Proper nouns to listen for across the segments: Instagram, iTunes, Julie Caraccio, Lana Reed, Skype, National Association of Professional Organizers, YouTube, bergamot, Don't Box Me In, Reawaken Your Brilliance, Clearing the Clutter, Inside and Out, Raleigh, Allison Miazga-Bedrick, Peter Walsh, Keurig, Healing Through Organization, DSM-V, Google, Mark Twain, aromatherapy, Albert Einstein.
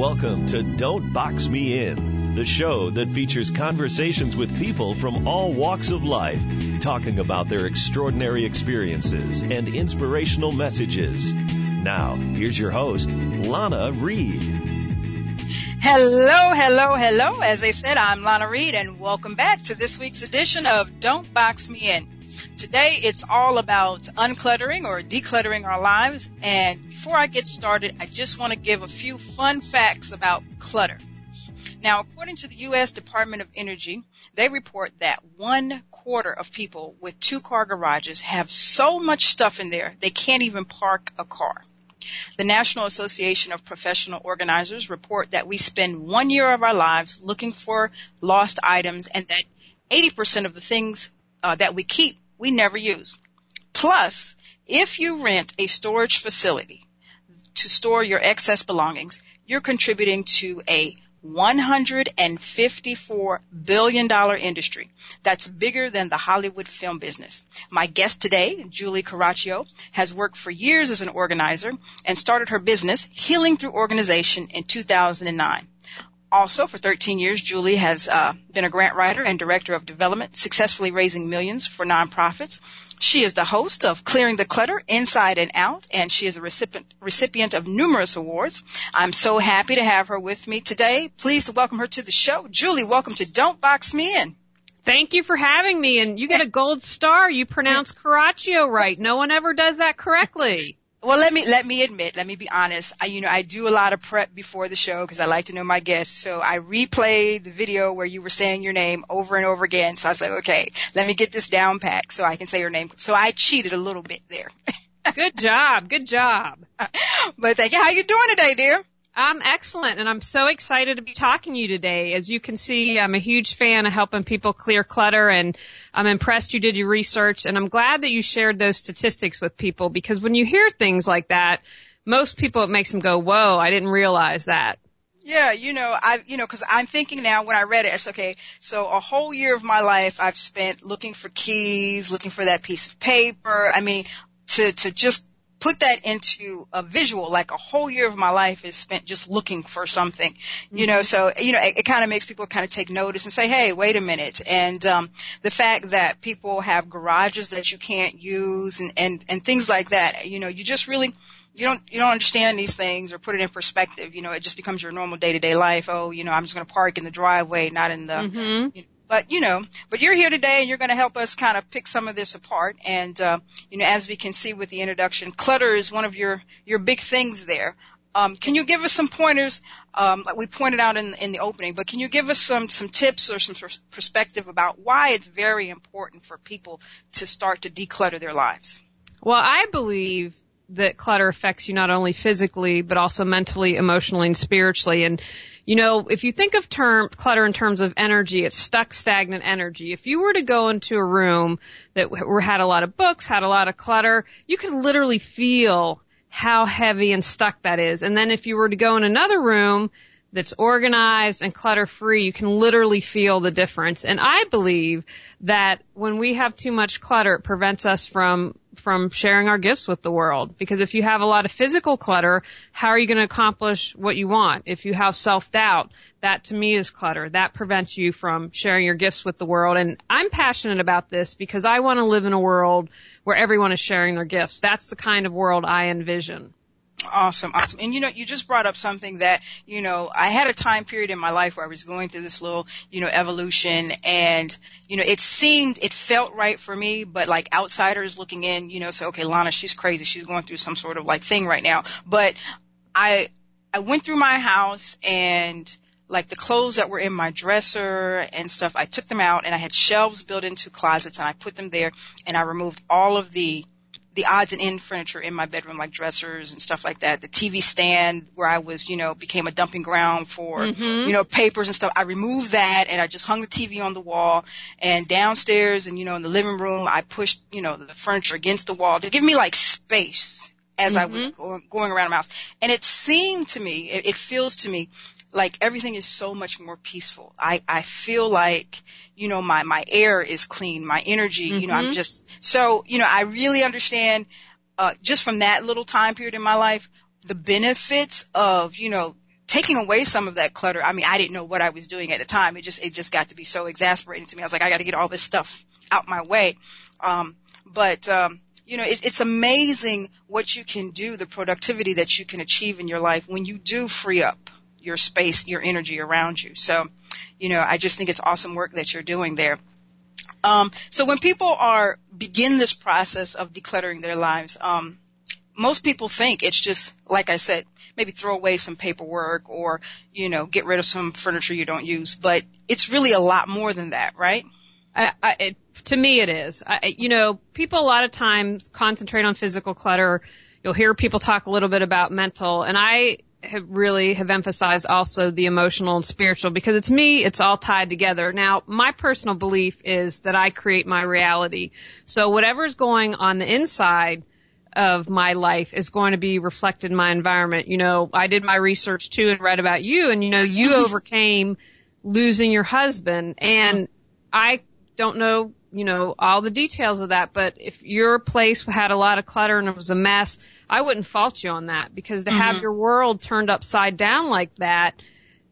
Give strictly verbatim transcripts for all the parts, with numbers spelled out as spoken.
Welcome to Don't Box Me In, the show that features conversations with people from all walks of life, talking about their extraordinary experiences and inspirational messages. Now, here's your host, Lana Reed. Hello, hello, hello. As I said, I'm Lana Reed, and welcome back to this week's edition of Don't Box Me In. Today, it's all about uncluttering or decluttering our lives. And before I get started, I just want to give a few fun facts about clutter. Now, according to the U S Department of Energy, they report that one quarter of people with two-car garages have so much stuff in there, they can't even park a car. The National Association of Professional Organizers report that we spend one year of our lives looking for lost items and that eighty percent of the things Uh, that we keep, we never use. Plus, if you rent a storage facility to store your excess belongings, you're contributing to a one hundred fifty-four billion dollars industry that's bigger than the Hollywood film business. My guest today, Julie Caraccio, has worked for years as an organizer and started her business, Healing Through Organization, in two thousand nine. Also, for thirteen years, Julie has uh, been a grant writer and director of development, successfully raising millions for nonprofits. She is the host of Clearing the Clutter, Inside and Out, and she is a recipient, recipient of numerous awards. I'm so happy to have her with me today. Please welcome her to the show. Julie, welcome to Don't Box Me In. Thank you for having me, and you get a gold star. You pronounce Caraccio right. No one ever does that correctly. Well, let me, let me admit, let me be honest. I, you know, I do a lot of prep before the show because I like to know my guests. So I replayed the video where you were saying your name over and over again. So I was like, okay, let me get this down pat so I can say your name. So I cheated a little bit there. Good job. Good job. But thank you. How you doing today, dear? I'm excellent, and I'm so excited to be talking to you today. As you can see, I'm a huge fan of helping people clear clutter, and I'm impressed you did your research, and I'm glad that you shared those statistics with people, because when you hear things like that, most people, it makes them go, whoa, I didn't realize that. Yeah, you know, I, you know, because I'm thinking now when I read it, it's okay, so a whole year of my life I've spent looking for keys, looking for that piece of paper. I mean, to, to just put that into a visual, like a whole year of my life is spent just looking for something, you know, so, you know, it, it kind of makes people kind of take notice and say, hey, wait a minute. And um, the fact that people have garages that you can't use and, and, and things like that, you know, you just really, you don't, you don't understand these things or put it in perspective. You know, it just becomes your normal day-to-day life. Oh, you know, I'm just going to park in the driveway, not in the, mm-hmm. you know. But, you know, but you're here today and you're going to help us kind of pick some of this apart. And, uh, you know, as we can see with the introduction, clutter is one of your, your big things there. Um, can you give us some pointers, um, like we pointed out in, in the opening, but can you give us some, some tips or some perspective about why it's very important for people to start to declutter their lives? Well, I believe that clutter affects you not only physically, but also mentally, emotionally, and spiritually. And, you know, if you think of term clutter in terms of energy, it's stuck, stagnant energy. If you were to go into a room that had a lot of books, had a lot of clutter, you could literally feel how heavy and stuck that is. And then if you were to go in another room that's organized and clutter-free, you can literally feel the difference. And I believe that when we have too much clutter, it prevents us from from sharing our gifts with the world. Because if you have a lot of physical clutter, how are you going to accomplish what you want? If you have self-doubt, that to me is clutter. That prevents you from sharing your gifts with the world. And I'm passionate about this because I want to live in a world where everyone is sharing their gifts. That's the kind of world I envision. Awesome, awesome. And, you know, you just brought up something that, you know, I had a time period in my life where I was going through this little, you know, evolution and, you know, it seemed, it felt right for me, but like outsiders looking in, you know, say, okay, Lana, she's crazy. She's going through some sort of like thing right now. But I, I went through my house and like the clothes that were in my dresser and stuff, I took them out and I had shelves built into closets and I put them there and I removed all of the the odds and end furniture in my bedroom, like dressers and stuff like that. The T V stand where I was, you know, became a dumping ground for, mm-hmm. you know, papers and stuff. I removed that and I just hung the T V on the wall. And downstairs and, you know, in the living room, I pushed, you know, the furniture against the wall to give me like space as mm-hmm. I was go- going around my house. And it seemed to me, it, it feels to me like everything is so much more peaceful. I, I feel like, you know, my, my air is clean, my energy, mm-hmm. you know, I'm just, so, you know, I really understand, uh, just from that little time period in my life, the benefits of, you know, taking away some of that clutter, I mean, I didn't know what I was doing at the time. It just, it just got to be so exasperating to me. I was like, I got to get all this stuff out my way. Um, but, um, you know, it, it's amazing what you can do, the productivity that you can achieve in your life when you do free up your space, your energy around you. So, you know, I just think it's awesome work that you're doing there. Um, so when people are begin this process of decluttering their lives, um, most people think it's just, like I said, maybe throw away some paperwork or, you know, get rid of some furniture you don't use. But it's really a lot more than that, right? I, I, it, to me, it is. I, you know, people a lot of times concentrate on physical clutter. You'll hear people talk a little bit about mental. And I have really have emphasized also the emotional and spiritual, because it's me, it's all tied together. Now, my personal belief is that I create my reality. So whatever's going on the inside of my life is going to be reflected in my environment. You know, I did my research too and read about you, and you know, you overcame losing your husband, and I don't know, you know, all the details of that, but if your place had a lot of clutter and it was a mess, I wouldn't fault you on that, because to mm-hmm. have your world turned upside down like that,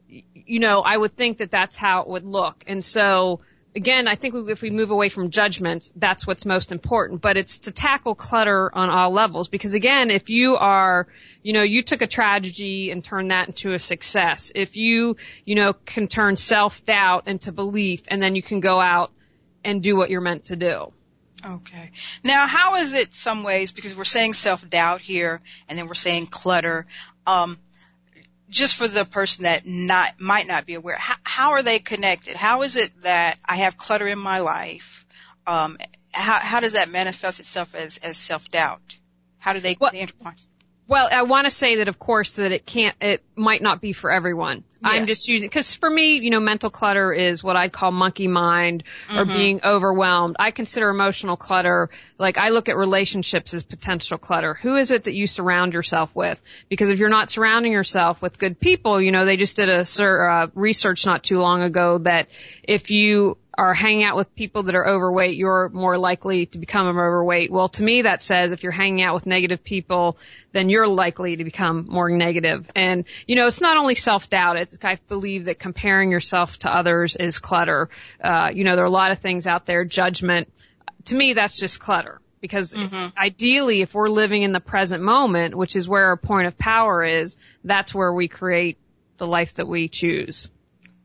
you know, I would think that that's how it would look. And so, again, I think if we move away from judgment, that's what's most important. But it's to tackle clutter on all levels, because, again, if you are, you know, you took a tragedy and turned that into a success. If you, you know, can turn self-doubt into belief, and then you can go out and do what you're meant to do. Okay. Now, how is it some ways, because we're saying self-doubt here and then we're saying clutter, um, just for the person that not might not be aware, how, how are they connected? How is it that I have clutter in my life? Um, how, how does that manifest itself as, as self-doubt? How do they, well, they intertwine? Well, I want to say that, of course, that it can't, it might not be for everyone. Yes. I'm just using, because for me, you know, mental clutter is what I'd call monkey mind or mm-hmm. being overwhelmed. I consider emotional clutter, like I look at relationships as potential clutter. Who is it that you surround yourself with? Because if you're not surrounding yourself with good people, you know, they just did a uh, research not too long ago that if you are hanging out with people that are overweight, you're more likely to become overweight. Well, to me, that says if you're hanging out with negative people, then you're likely to become more negative. And, you know, it's not only self-doubt. It's, I believe that comparing yourself to others is clutter. Uh, you know, there are a lot of things out there, judgment. To me, that's just clutter. Because mm-hmm. ideally, if we're living in the present moment, which is where our point of power is, that's where we create the life that we choose.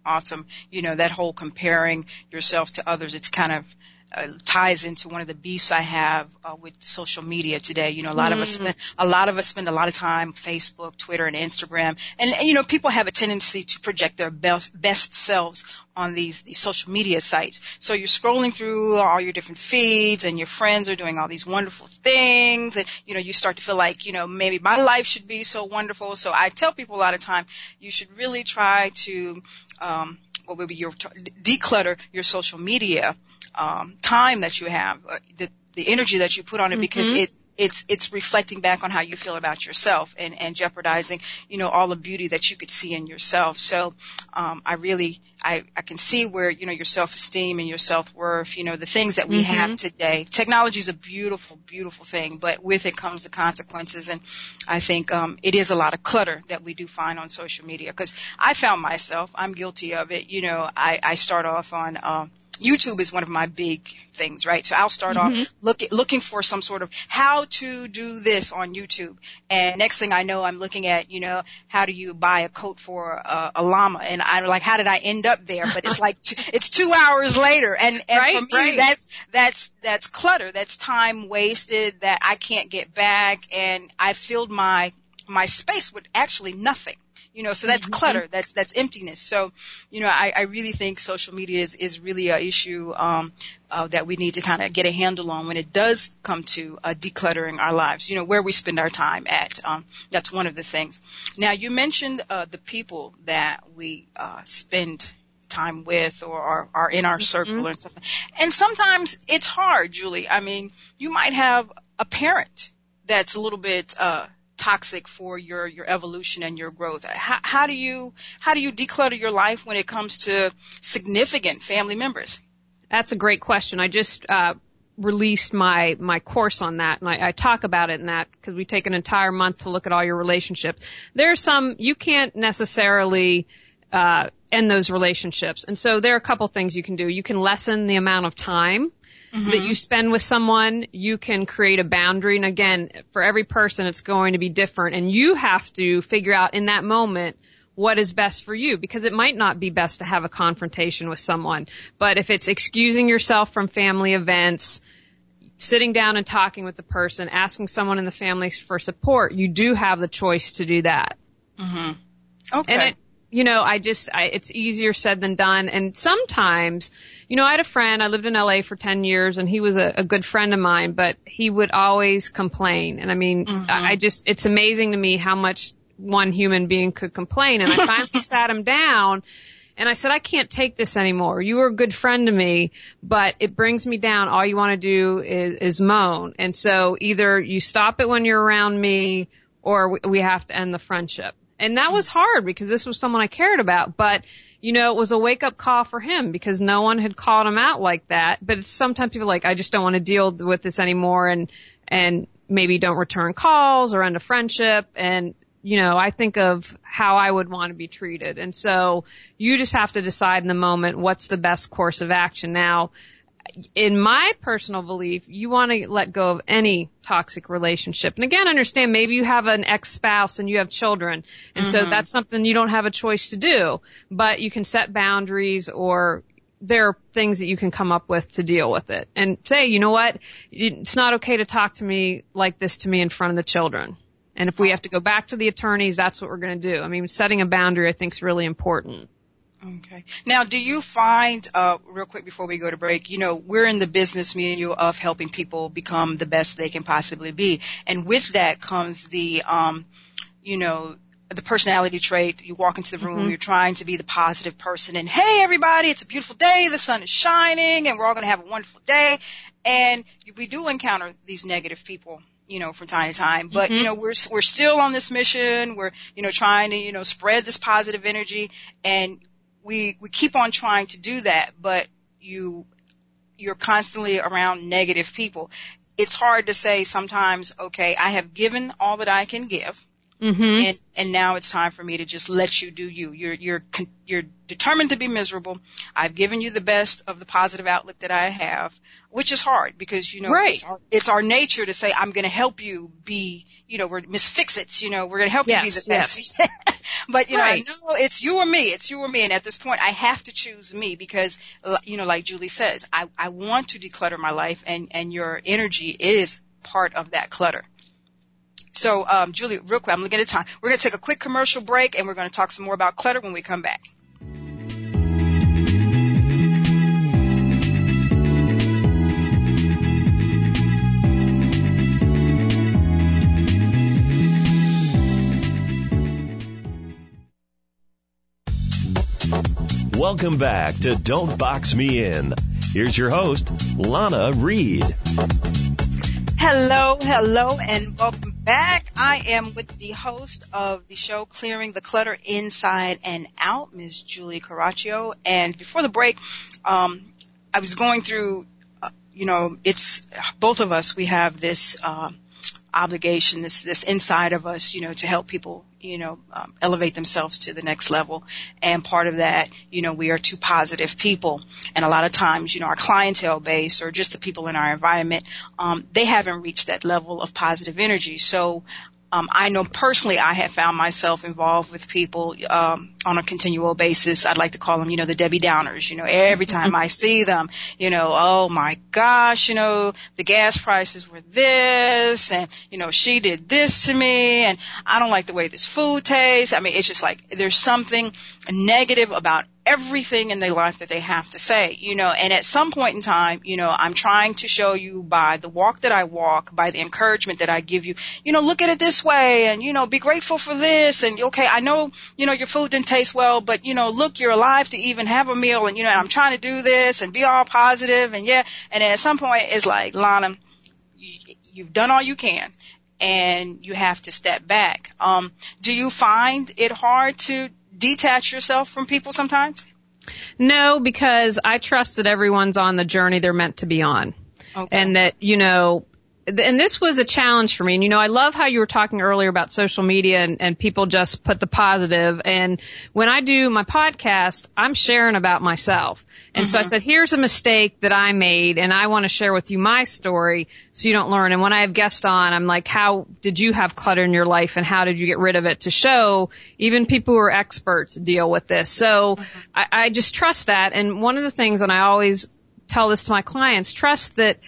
Awesome. You know, that whole comparing yourself to others, it's kind of uh, ties into one of the beefs I have uh, with social media today. You know, a lot mm. of us spend a lot of us spend a lot of time Facebook, Twitter, and Instagram, and, and you know, people have a tendency to project their best, best selves on these, these social media sites. So you're scrolling through all your different feeds, and your friends are doing all these wonderful things, and you know, you start to feel like, you know, maybe my life should be so wonderful. So I tell people a lot of time, you should really try to um or maybe your declutter your social media um time that you have, uh, the the energy that you put on it, because mm-hmm. it's it's it's reflecting back on how you feel about yourself and and jeopardizing, you know, all the beauty that you could see in yourself. So um I really I I can see where, you know, your self-esteem and your self-worth, you know, the things that we mm-hmm. have today. Technology is a beautiful beautiful thing, but with it comes the consequences, and I think um it is a lot of clutter that we do find on social media, because I found myself, I'm guilty of it. You know, I I start off on um uh, YouTube is one of my big things, right? So I'll start mm-hmm. off look at, looking for some sort of how to do this on YouTube. And next thing I know, I'm looking at, you know, how do you buy a coat for a, a llama? And I'm like, how did I end up there? But it's like, t- it's two hours later. And, and right, for me, right. that's, that's, that's clutter. That's time wasted that I can't get back. And I filled my, my space with actually nothing. You know, so that's clutter. That's that's emptiness. So, you know, I, I really think social media is, is really an issue um, uh, that we need to kind of get a handle on when it does come to uh, decluttering our lives. You know, where we spend our time at. Um, that's one of the things. Now, you mentioned uh, the people that we uh, spend time with or are, are in our mm-hmm. circle and something. And sometimes it's hard, Julie. I mean, you might have a parent that's a little bit uh, toxic for your, your evolution and your growth. How, how do you how do you declutter your life when it comes to significant family members? That's a great question. I just uh, released my, my course on that, and I, I talk about it in that because we take an entire month to look at all your relationships. There are some, you can't necessarily uh end those relationships. And so there are a couple things you can do. You can lessen the amount of time mm-hmm. that you spend with someone. You can create a boundary. And again, for every person, it's going to be different. And you have to figure out in that moment what is best for you, because it might not be best to have a confrontation with someone. But if it's excusing yourself from family events, sitting down and talking with the person, asking someone in the family for support, you do have the choice to do that. Mm-hmm. Okay. And it, you know, I just, I, it's easier said than done. And sometimes, you know, I had a friend, I lived in L A for ten years, and he was a, a good friend of mine, but he would always complain. And I mean, mm-hmm. I, I just, it's amazing to me how much one human being could complain. And I finally sat him down and I said, I can't take this anymore. You were a good friend to me, but it brings me down. All you want to do is, is moan. And so either you stop it when you're around me, or we have to end the friendship. And that was hard because this was someone I cared about, but you know, it was a wake up call for him because no one had called him out like that. But it's sometimes people are like, I just don't want to deal with this anymore. And, and maybe don't return calls or end a friendship. And, you know, I think of how I would want to be treated. And so you just have to decide in the moment what's the best course of action. Now, in my personal belief, you want to let go of any toxic relationship. And again, understand maybe you have an ex-spouse and you have children. And mm-hmm. so that's something you don't have a choice to do. But you can set boundaries, or there are things that you can come up with to deal with it. And say, you know what, it's not okay to talk to me like this to me in front of the children. And if we have to go back to the attorneys, that's what we're going to do. I mean, setting a boundary, I think, is really important. Okay. Now, do you find, uh, real quick before we go to break, you know, we're in the business milieu of helping people become the best they can possibly be. And with that comes the, um, you know, the personality trait. You walk into the room, mm-hmm. you're trying to be the positive person, and hey, everybody, it's a beautiful day, the sun is shining, and we're all going to have a wonderful day. And we do encounter these negative people, you know, from time to time, but mm-hmm. you know, we're we're still on this mission. We're, you know, trying to, you know, spread this positive energy, and we we keep on trying to do that, but you you're constantly around negative people. It's hard to say sometimes, okay, I have given all that I can give, mm-hmm. and and now it's time for me to just let you do you. You're you're you're determined to be miserable. I've given you the best of the positive outlook that I have, which is hard because, you know, right. it's, our, it's our nature to say, I'm going to help you be, you know, we're Miss Fix-Its, you know, we're going to help yes, you be the best. Yes. But, you right. know, I know it's you or me. It's you or me. And at this point, I have to choose me because, you know, like Julie says, I, I want to declutter my life, and, and your energy is part of that clutter. So, um, Julie, real quick, I'm looking at the time. We're going to take a quick commercial break, and we're going to talk some more about clutter when we come back. Welcome back to Don't Box Me In. Here's your host, Lana Reed. Hello, hello, and welcome back. I am with the host of the show, Clearing the Clutter, Inside and Out, Miz Julie Caraccio. And before the break, um, I was going through, uh, you know, it's both of us, we have this uh, obligation, this this inside of us, you know, to help people, you know, um, elevate themselves to the next level. And part of that, you know, we are two positive people. And a lot of times, you know, our clientele base or just the people in our environment, um, they haven't reached that level of positive energy. So um, I know personally I have found myself involved with people um, on a continual basis. I'd like to call them, you know, the Debbie Downers. You know, every time I see them, you know, oh, my gosh, you know, the gas prices were this, and, you know, she did this to me, and I don't like the way this food tastes. I mean, it's just like there's something negative about everything in their life that they have to say, you know, and at some point in time, you know, I'm trying to show you by the walk that I walk, by the encouragement that I give you, you know, look at it this way, and, you know, be grateful for this, and, okay, I know, you know, your food didn't taste well, but, you know, look, you're alive to even have a meal, and, you know, and I'm trying to do this, and be all positive, and yeah, and then at some point, it's like, Lana, you've done all you can, and you have to step back. Um, do you find it hard to detach yourself from people sometimes? No, because I trust that everyone's on the journey they're meant to be on. Okay. And that, you know, and this was a challenge for me. And, you know, I love how you were talking earlier about social media and, and people just put the positive. And when I do my podcast, I'm sharing about myself. And mm-hmm. so I said, here's a mistake that I made, and I want to share with you my story so you don't learn. And when I have guests on, I'm like, how did you have clutter in your life, and how did you get rid of it, to show even people who are experts deal with this. So mm-hmm. I, I just trust that. And one of the things, and I always tell this to my clients, trust that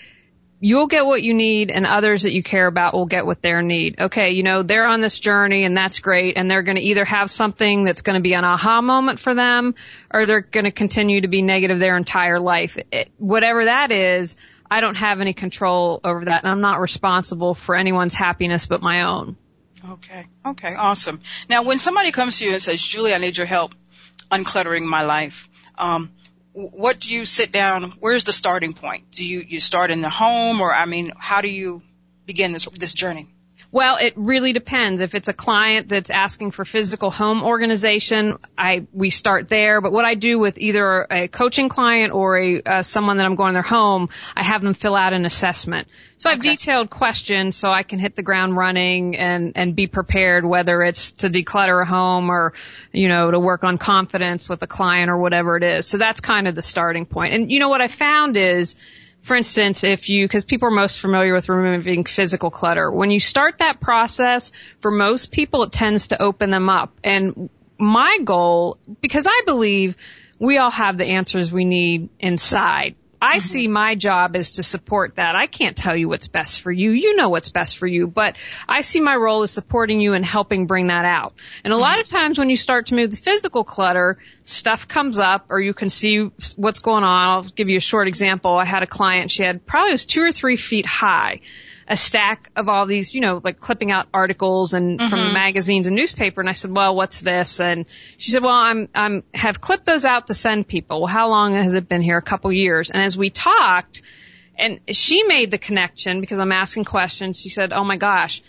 you'll get what you need, and others that you care about will get what they need. Okay, you know, they're on this journey, and that's great, and they're going to either have something that's going to be an aha moment for them, or they're going to continue to be negative their entire life. It, whatever that is, I don't have any control over that, and I'm not responsible for anyone's happiness but my own. Okay, okay, awesome. Now, when somebody comes to you and says, Julie, I need your help uncluttering my life, um, what do you sit down? Where's the starting point? Do you, you start in the home, or, I mean, how do you begin this this journey? Well, it really depends. If it's a client that's asking for physical home organization, I we start there. But what I do with either a coaching client or a uh, someone that I'm going to their home, I have them fill out an assessment. So okay. I have detailed questions so I can hit the ground running and, and be prepared, whether it's to declutter a home or, you know, to work on confidence with a client or whatever it is. So that's kind of the starting point. And, you know, what I found is, for instance, if you, because people are most familiar with removing physical clutter, when you start that process, for most people it tends to open them up. And my goal, because I believe we all have the answers we need inside. I mm-hmm. see my job is to support that. I can't tell you what's best for you. You know what's best for you. But I see my role as supporting you and helping bring that out. And a mm-hmm. lot of times when you start to move the physical clutter, stuff comes up, or you can see what's going on. I'll give you a short example. I had a client. She had probably was two or three feet high, a stack of all these, you know, like clipping out articles and mm-hmm. from magazines and newspaper. And I said, well, what's this? And she said, well, I'm, I'm, have clipped those out to send people. Well, how long has it been here? A couple years. And as we talked, and she made the connection because I'm asking questions. She said, oh my gosh,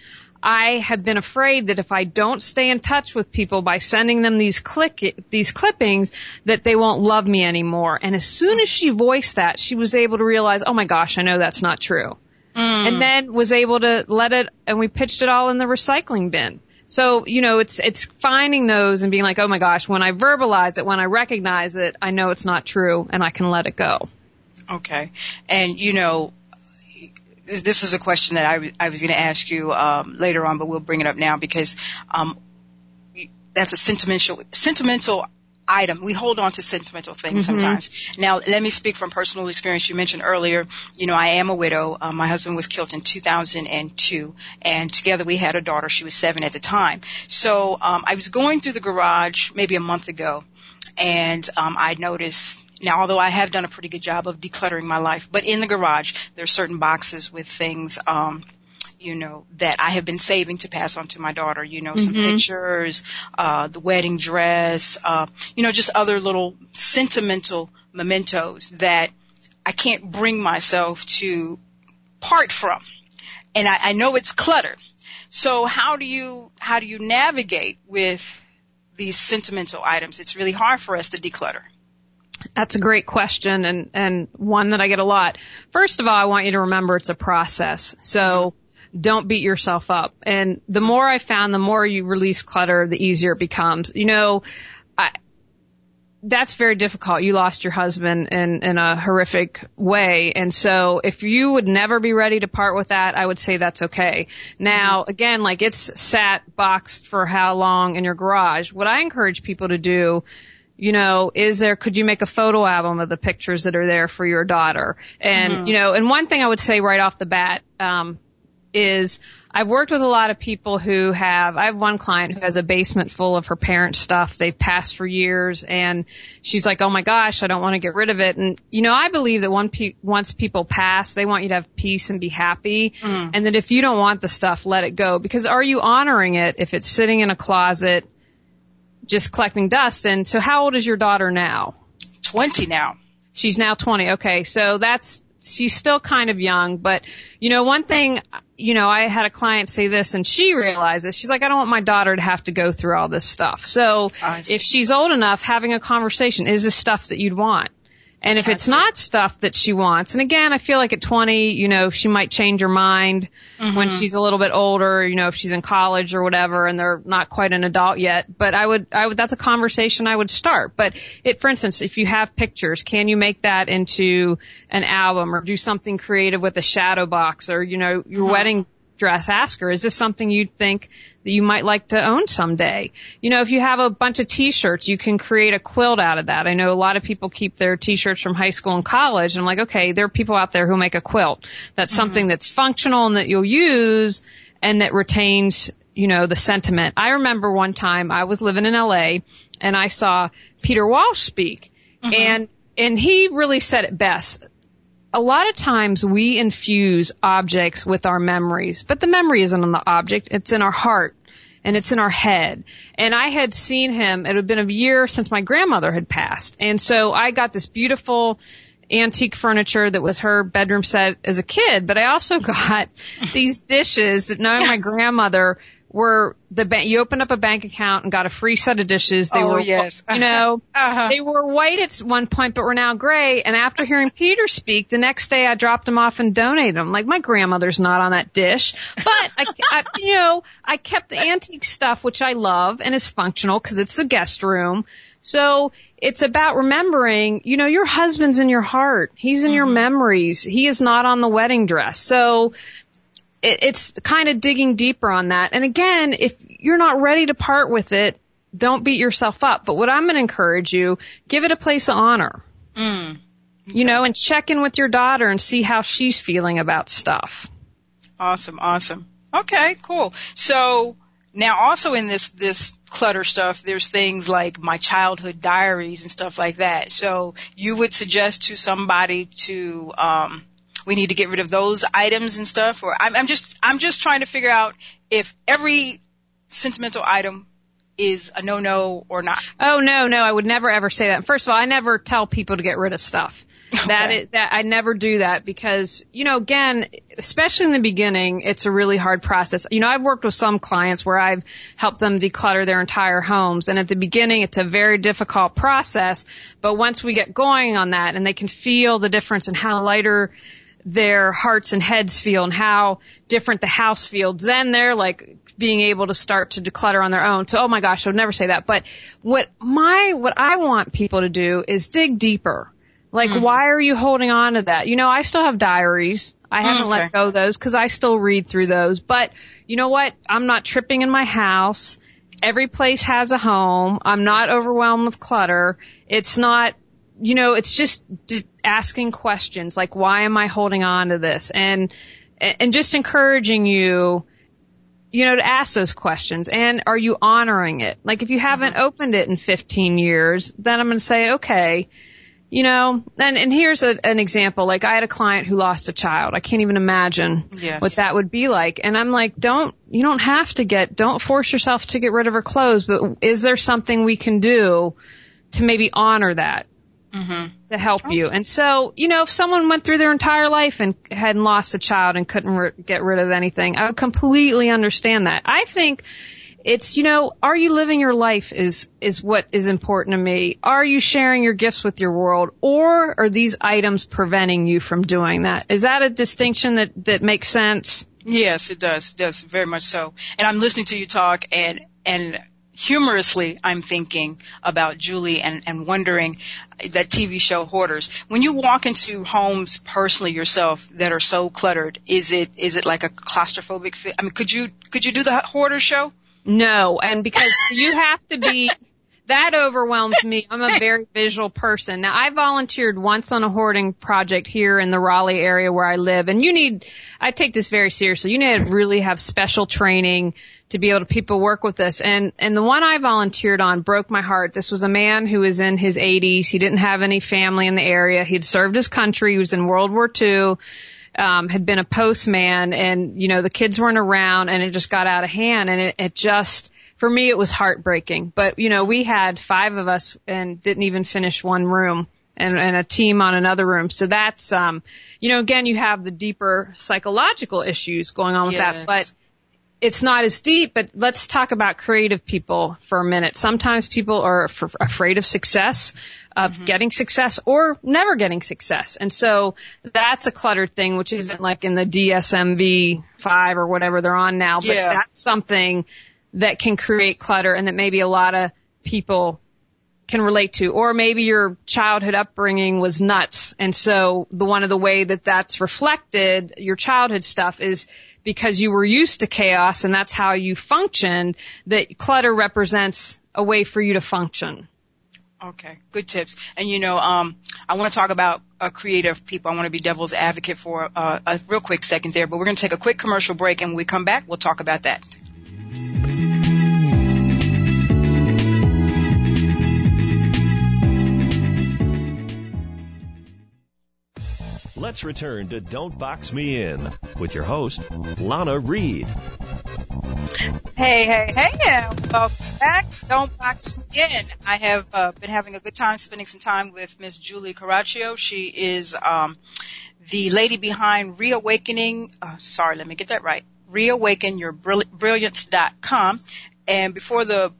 I have been afraid that if I don't stay in touch with people by sending them these click, these clippings, that they won't love me anymore. And as soon as she voiced that, she was able to realize, oh my gosh, I know that's not true. Mm. And then was able to let it, and we pitched it all in the recycling bin. So, you know, it's it's finding those and being like, oh my gosh, when I verbalize it, when I recognize it, I know it's not true, and I can let it go. Okay. And, you know, this is a question that I, w- I was going to ask you um, later on, but we'll bring it up now because um, that's a sentimental sentimental item. We hold on to sentimental things mm-hmm. sometimes. Now, let me speak from personal experience. You mentioned earlier, you know, I am a widow. Um, my husband was killed in two thousand two, and together we had a daughter. She was seven at the time. So um, I was going through the garage maybe a month ago, and um, I noticed, now, although I have done a pretty good job of decluttering my life, but in the garage, there are certain boxes with things um you know, that I have been saving to pass on to my daughter, you know, some mm-hmm. pictures, uh, the wedding dress, uh, you know, just other little sentimental mementos that I can't bring myself to part from. And I, I know it's clutter. So how do you, how do you navigate with these sentimental items? It's really hard for us to declutter. That's a great question, and, and one that I get a lot. First of all, I want you to remember it's a process. So don't beat yourself up. And the more I found, the more you release clutter, the easier it becomes. You know, I, that's very difficult. You lost your husband in, in a horrific way. And so if you would never be ready to part with that, I would say that's okay. Now, again, like it's sat boxed for how long in your garage. What I encourage people to do, you know, is there, could you make a photo album of the pictures that are there for your daughter? And, mm-hmm. you know, and one thing I would say right off the bat, um, is I've worked with a lot of people who have, I have one client who has a basement full of her parents' stuff. They've passed for years, and she's like, oh my gosh, I don't want to get rid of it. And, you know, I believe that one pe- once people pass, they want you to have peace and be happy. Mm. And that if you don't want the stuff, let it go. Because are you honoring it if it's sitting in a closet just collecting dust? And so how old is your daughter now? twenty now. She's now twenty. Okay. So that's, she's still kind of young, but, you know, one thing, you know, I had a client say this, and she realizes, she's like, I don't want my daughter to have to go through all this stuff. So if she's old enough, having a conversation, is this stuff that you'd want? And if Absolutely. It's not stuff that she wants, and again, I feel like at twenty, you know, she might change her mind mm-hmm. when she's a little bit older, you know, if she's in college or whatever and they're not quite an adult yet. But I would, I would, that's a conversation I would start. But it, for instance, if you have pictures, can you make that into an album or do something creative with a shadow box or, you know, your mm-hmm. wedding dress? Ask her, is this something you think that you might like to own someday? You know, if you have a bunch of t-shirts, you can create a quilt out of that. I know a lot of people keep their t-shirts from high school and college, and I'm like, okay, there are people out there who make a quilt that's mm-hmm. something that's functional and that you'll use and that retains, you know, the sentiment. I remember one time I was living in L A and I saw Peter Walsh speak, mm-hmm. and and he really said it best. A lot of times we infuse objects with our memories, but the memory isn't on the object. It's in our heart and it's in our head. And I had seen him. It had been a year since my grandmother had passed. And so I got this beautiful antique furniture that was her bedroom set as a kid. But I also got these dishes that knowing yes. my grandmother were the ba- you opened up a bank account and got a free set of dishes. They oh, were, yes. uh-huh. you know, uh-huh. they were white at one point, but were now gray. And after hearing Peter speak, the next day I dropped them off and donated them. Like, my grandmother's not on that dish, but I, I, you know, I kept the antique stuff, which I love and is functional because it's the guest room. So it's about remembering, you know, your husband's in your heart. He's in mm-hmm. your memories. He is not on the wedding dress. So it's kind of digging deeper on that. And again, if you're not ready to part with it, don't beat yourself up. But what I'm going to encourage you, give it a place of honor, mm, okay. you know, and check in with your daughter and see how she's feeling about stuff. Awesome. Awesome. Okay, cool. So now also in this, this clutter stuff, there's things like my childhood diaries and stuff like that. So you would suggest to somebody to, um, we need to get rid of those items and stuff, or I'm, I'm just I'm just trying to figure out if every sentimental item is a no-no or not. Oh no, no, I would never ever say that. First of all, I never tell people to get rid of stuff. Okay. That is, that I never do that because, you know, again, especially in the beginning, it's a really hard process. You know, I've worked with some clients where I've helped them declutter their entire homes. And at the beginning, it's a very difficult process. But once we get going on that and they can feel the difference in how lighter their hearts and heads feel and how different the house feels, then they're like being able to start to declutter on their own. So, oh my gosh, I would never say that. But what my, what I want people to do is dig deeper. Like, mm-hmm. why are you holding on to that? You know, I still have diaries. I haven't okay. let go of those because I still read through those. But you know what? I'm not tripping in my house. Every place has a home. I'm not overwhelmed with clutter. It's not, you know, it's just d- asking questions like, why am I holding on to this? And, and just encouraging you, you know, to ask those questions. And are you honoring it? Like, if you haven't mm-hmm. opened it in fifteen years, then I'm going to say, okay, you know, and, and here's a, an example. Like, I had a client who lost a child. I can't even imagine yes. what that would be like. And I'm like, don't, you don't have to get, don't force yourself to get rid of her clothes, but is there something we can do to maybe honor that mm-hmm. to help okay. you? And so, you know, if someone went through their entire life and hadn't lost a child and couldn't re- get rid of anything, I would completely understand that. I think it's, you know, are you living your life is, is what is important to me. Are you sharing your gifts with your world, or are these items preventing you from doing that? Is that a distinction that, that makes sense? Yes, it does. It does very much so. And I'm listening to you talk, and, and humorously, I'm thinking about Julie and, and wondering that T V show Hoarders. When you walk into homes personally yourself that are so cluttered, is it, is it like a claustrophobic fit? I mean, could you, could you do the Hoarder show? No, and because you have to be, that overwhelms me. I'm a very visual person. Now, I volunteered once on a hoarding project here in the Raleigh area where I live, and you need, I take this very seriously, you need to really have special training to be able to people work with this. And, and the one I volunteered on broke my heart. This was a man who was in his eighties. He didn't have any family in the area. He'd served his country. He was in World War Two. Um, had been a postman, and, you know, the kids weren't around, and it just got out of hand. And it, it just, for me, it was heartbreaking. But, you know, we had five of us and didn't even finish one room, and, and a team on another room. So that's, um, you know, again, you have the deeper psychological issues going on with yes. that. But it's not as deep, but let's talk about creative people for a minute. Sometimes people are f- afraid of success, of mm-hmm. getting success, or never getting success. And so that's a cluttered thing, which isn't like in the D S M V five or whatever they're on now, but yeah. that's something that can create clutter and that maybe a lot of people can relate to. Or maybe your childhood upbringing was nuts. And so the one of the way that that's reflected, your childhood stuff, is because you were used to chaos and that's how you functioned, that clutter represents a way for you to function. Okay, good tips. And, you know, um, I want to talk about uh, creative people. I want to be devil's advocate for uh, a real quick second there, but we're going to take a quick commercial break, and when we come back, we'll talk about that. Let's return to Don't Box Me In with your host, Lana Reed. Hey, hey, hey now. Welcome back. Don't Box Me In. I have uh, been having a good time spending some time with Miss Julie Caraccio. She is um, the lady behind Reawakening. Uh, sorry, let me get that right. Reawaken Your Brilliance dot com. And before the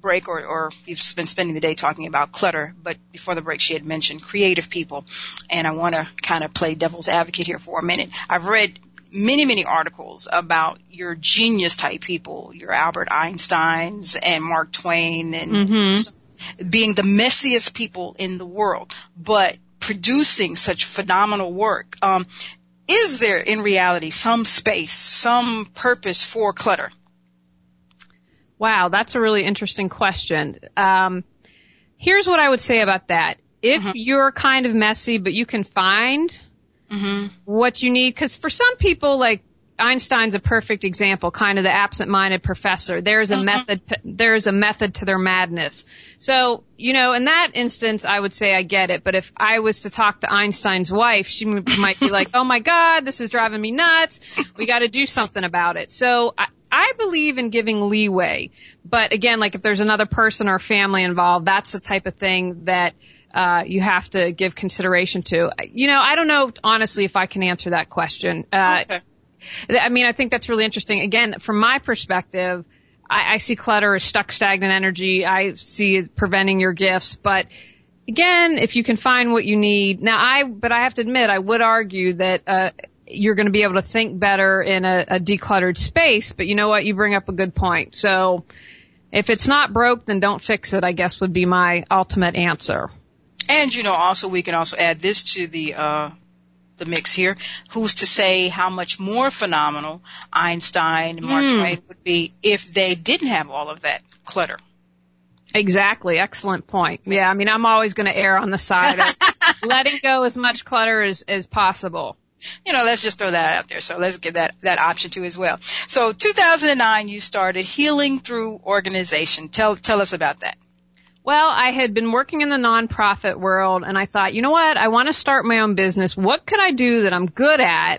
break, or, or we've been spending the day talking about clutter, but before the break she had mentioned creative people, and I want to kind of play devil's advocate here for a minute. I've read many, many articles about your genius type people, your Albert Einsteins and Mark Twain, and mm-hmm. being the messiest people in the world, but producing such phenomenal work. Um, is there in reality some space, some purpose for clutter? Wow, that's a really interesting question. Um, here's what I would say about that. If uh-huh. you're kind of messy, but you can find uh-huh. what you need, because for some people, like Einstein's a perfect example, kind of the absent-minded professor. There's a uh-huh. method to, there's a method to their madness. So, you know, in that instance, I would say I get it. But if I was to talk to Einstein's wife, she might be like, oh, my God, this is driving me nuts. We got to do something about it. So I I believe in giving leeway, but again, like if there's another person or family involved, that's the type of thing that uh you have to give consideration to. You know, I don't know, honestly, if I can answer that question. Uh okay. I mean, I think that's really interesting. Again, from my perspective, I, I see clutter as stuck, stagnant energy. I see it preventing your gifts, but again, if you can find what you need. Now, I, but I have to admit, I would argue that uh you're going to be able to think better in a, a decluttered space, but you know what? You bring up a good point. So if it's not broke, then don't fix it, I guess would be my ultimate answer. And, you know, also we can also add this to the uh, the mix here. Who's to say how much more phenomenal Einstein and Mark mm. Twain would be if they didn't have all of that clutter? Exactly. Excellent point. Yeah, I mean, I'm always going to err on the side of letting go as much clutter as, as possible. You know, let's just throw that out there. So let's give that, that option too as well. So two thousand nine, you started Healing Through Organization. Tell tell us about that. Well, I had been working in the nonprofit world, and I thought, you know what? I want to start my own business. What could I do that I'm good at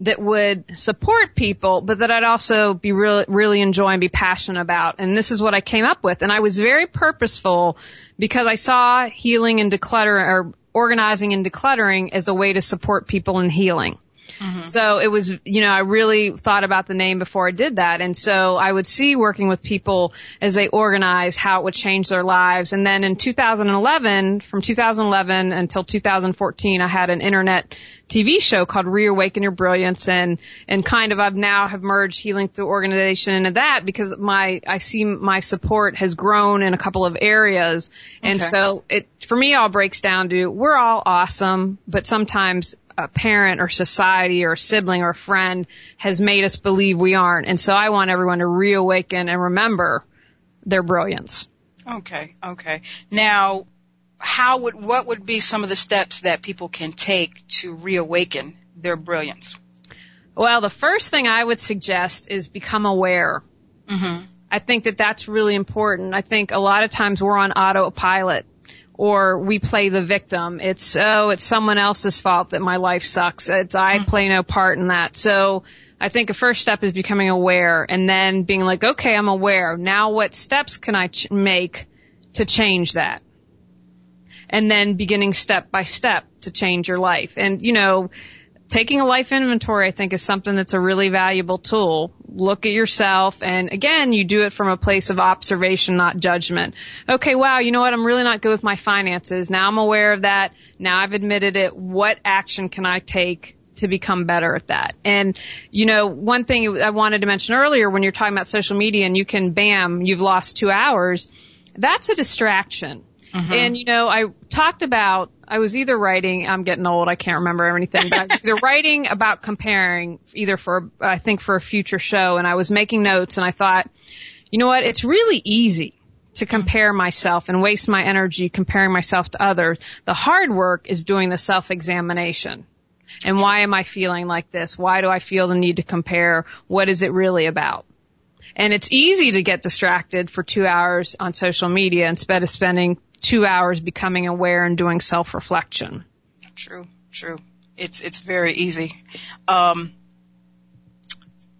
that would support people, but that I'd also be really, really enjoy and be passionate about? And this is what I came up with. And I was very purposeful because I saw healing and declutter, or organizing and decluttering, as a way to support people in healing. Mm-hmm. So it was, you know, I really thought about the name before I did that. And so I would see working with people as they organize how it would change their lives. And then in two thousand eleven, from two thousand eleven until two thousand fourteen, I had an internet T V show called Reawaken Your Brilliance, and, and kind of I've now have merged Healing Through Organization into that because my, I see my support has grown in a couple of areas. And okay. so it, for me, all breaks down to we're all awesome, but sometimes a parent or society or a sibling or a friend has made us believe we aren't. And so I want everyone to reawaken and remember their brilliance. Okay. Okay. Now, how would, what would be some of the steps that people can take to reawaken their brilliance? Well, the first thing I would suggest is become aware. Mm-hmm. I think that that's really important. I think a lot of times we're on autopilot, or we play the victim. It's, oh, it's someone else's fault that my life sucks. It's, I play no part in that. So I think a first step is becoming aware, and then being like, okay, I'm aware. Now what steps can I ch- make to change that? And then beginning step by step to change your life. And, you know, taking a life inventory, I think, is something that's a really valuable tool. Look at yourself. And again, you do it from a place of observation, not judgment. Okay, wow, you know what? I'm really not good with my finances. Now I'm aware of that. Now I've admitted it. What action can I take to become better at that? And, you know, one thing I wanted to mention earlier when you're talking about social media and you can, bam, you've lost two hours. That's a distraction. Uh-huh. And, you know, I talked about, I was either writing, I'm getting old, I can't remember anything, but I was either writing about comparing either for, I think, for a future show, and I was making notes, and I thought, you know what, it's really easy to compare myself and waste my energy comparing myself to others. The hard work is doing the self-examination. And why am I feeling like this? Why do I feel the need to compare? What is it really about? And it's easy to get distracted for two hours on social media instead of spending two hours becoming aware and doing self-reflection. True, true. It's it's very easy. Um,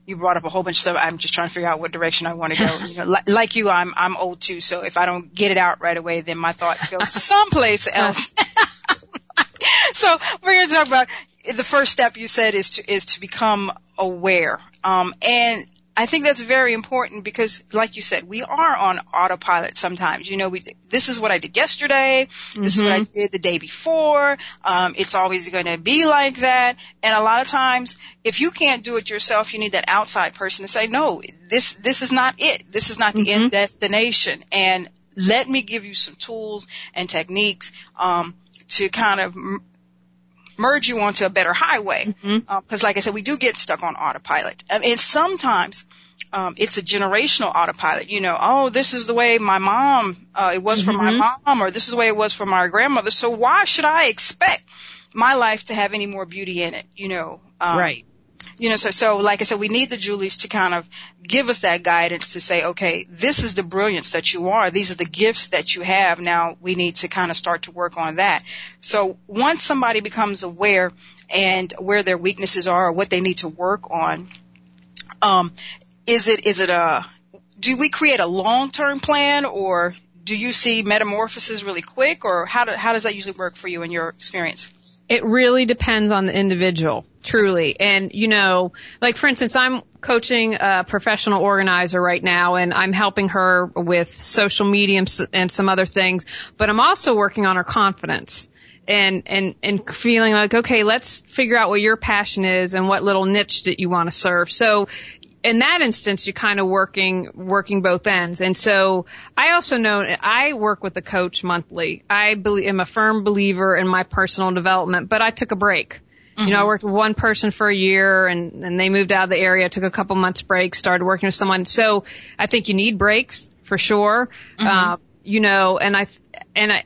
you brought up a whole bunch of stuff. I'm just trying to figure out what direction I want to go. You know, li- like you, I'm I'm old too, so if I don't get it out right away, then my thoughts go someplace else. So we're going to talk about the first step you said is to is to become aware, um, and I think that's very important because, like you said, we are on autopilot sometimes. You know, we, this is what I did yesterday. This mm-hmm. is what I did the day before. Um, it's always going to be like that. And a lot of times, if you can't do it yourself, you need that outside person to say, no, this, this is not it. This is not the mm-hmm. end destination. And let me give you some tools and techniques, um, to kind of m- merge you onto a better highway. Because mm-hmm. um, like I said, we do get stuck on autopilot. I mean, and sometimes um, it's a generational autopilot. You know, oh, this is the way my mom, uh, it was mm-hmm. for my mom, or this is the way it was for my grandmother. So why should I expect my life to have any more beauty in it? You know, um, right. You know, so, so like I said, we need the Julies to kind of give us that guidance to say, okay, this is the brilliance that you are. These are the gifts that you have. Now we need to kind of start to work on that. So once somebody becomes aware and where their weaknesses are or what they need to work on, um, is it, is it a, do we create a long-term plan, or do you see metamorphosis really quick, or how do, how does that usually work for you in your experience? It really depends on the individual, truly. And, you know, like, for instance, I'm coaching a professional organizer right now, and I'm helping her with social media and some other things, but I'm also working on her confidence and, and, and feeling like, okay, let's figure out what your passion is and what little niche that you want to serve. So in that instance, you're kind of working, working both ends. And so I also know I work with a coach monthly. I be- am a firm believer in my personal development, but I took a break. Mm-hmm. You know, I worked with one person for a year and, and they moved out of the area. I took a couple months break, started working with someone. So I think you need breaks for sure. Mm-hmm. Uh, you know, and I, and I,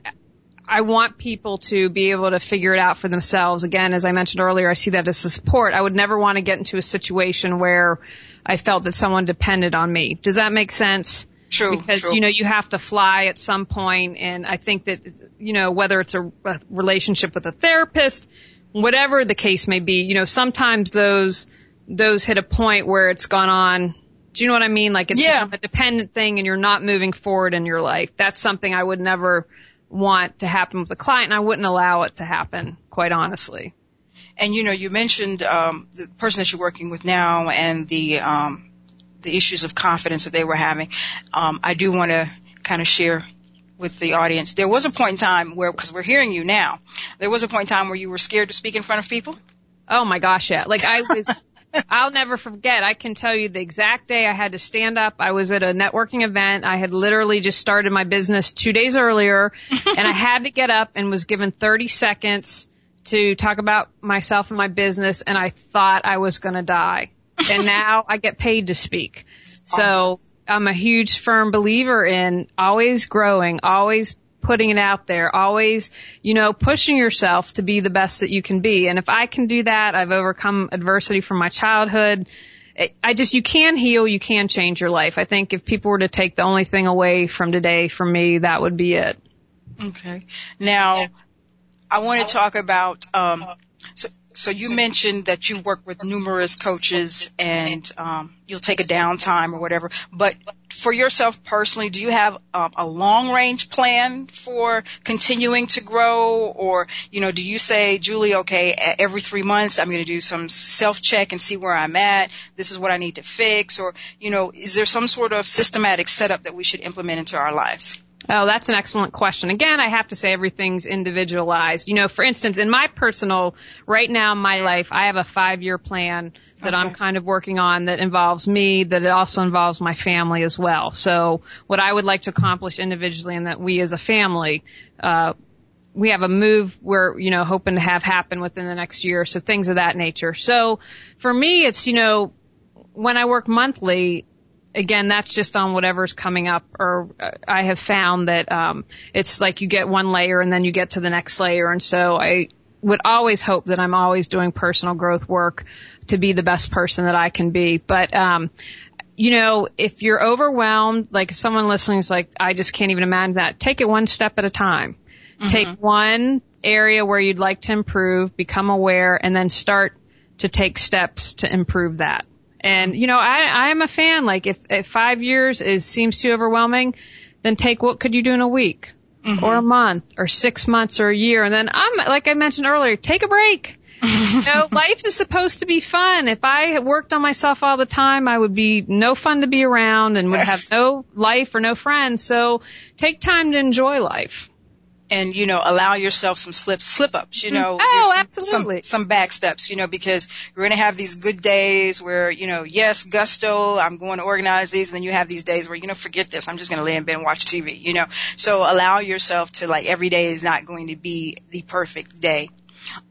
I want people to be able to figure it out for themselves. Again, as I mentioned earlier, I see that as a support. I would never want to get into a situation where I felt that someone depended on me. Does that make sense? True. Because, true. you know, you have to fly at some point, and I think that, you know, whether it's a, a relationship with a therapist, whatever the case may be, you know, sometimes those those hit a point where it's gone on. Do you know what I mean? Like it's yeah. a dependent thing and you're not moving forward in your life. That's something I would never want to happen with a client, and I wouldn't allow it to happen, quite honestly. And, you know, you mentioned um, the person that you're working with now and the um, the issues of confidence that they were having. Um, I do want to kind of share with the audience. There was a point in time where, because we're hearing you now, there was a point in time where you were scared to speak in front of people? Oh, my gosh, yeah. Like, I was, I'll never forget. I can tell you the exact day I had to stand up. I was at a networking event. I had literally just started my business two days earlier, and I had to get up and was given thirty seconds to talk about myself and my business, and I thought I was going to die. And now I get paid to speak. Awesome. So I'm a huge firm believer in always growing, always putting it out there, always, you know, pushing yourself to be the best that you can be. And if I can do that, I've overcome adversity from my childhood. I just, you can heal, you can change your life. I think if people were to take the only thing away from today from me, that would be it. Okay. Now, I want to talk about um, so So you mentioned that you work with numerous coaches and um, you'll take a downtime or whatever. But for yourself personally, do you have um, a long-range plan for continuing to grow? Or, you know, do you say, Julie, okay, every three months I'm going to do some self-check and see where I'm at. This is what I need to fix. Or, you know, is there some sort of systematic setup that we should implement into our lives? Oh, that's an excellent question. Again, I have to say everything's individualized. You know, for instance, in my personal, right now in my life, I have a five-year plan that okay. I'm kind of working on that involves me, that it also involves my family as well. So what I would like to accomplish individually and that we as a family, uh, we have a move we're, you know, hoping to have happen within the next year. So things of that nature. So for me, it's, you know, when I work monthly, again, that's just on whatever's coming up, or I have found that um it's like you get one layer and then you get to the next layer. And so I would always hope that I'm always doing personal growth work to be the best person that I can be. But, um you know, if you're overwhelmed, like someone listening is like, I just can't even imagine that, take it one step at a time. Mm-hmm. Take one area where you'd like to improve, become aware, and then start to take steps to improve that. And, you know, I, I'm a fan. Like, if, if five years is seems too overwhelming, then take what could you do in a week mm-hmm. or a month or six months or a year. And then, I'm like I mentioned earlier, take a break. You know, life is supposed to be fun. If I worked on myself all the time, I would be no fun to be around and would have no life or no friends. So take time to enjoy life. And, you know, allow yourself some slips, slip ups, you know, oh, some, absolutely. Some, some back steps, you know, because you're going to have these good days where, you know, yes, gusto, I'm going to organize these. And then you have these days where, you know, forget this. I'm just going to lay in bed and watch T V, you know. So allow yourself to, like, every day is not going to be the perfect day.